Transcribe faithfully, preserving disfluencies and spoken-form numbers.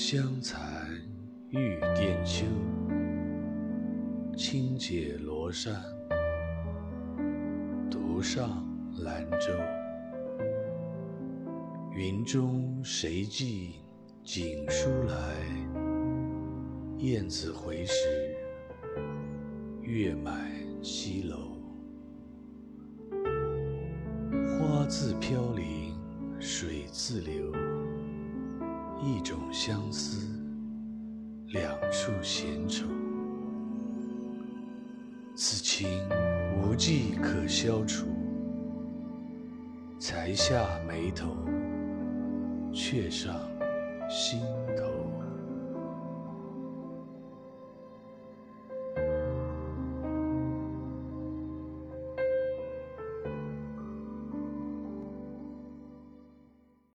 香残玉簟秋，轻解罗衫，独上兰舟。云中谁寄锦书来？雁子回时，月满西楼。花自飘零，水自流，一种相思，两处闲愁。此情无计可消除，才下眉头，却上心头。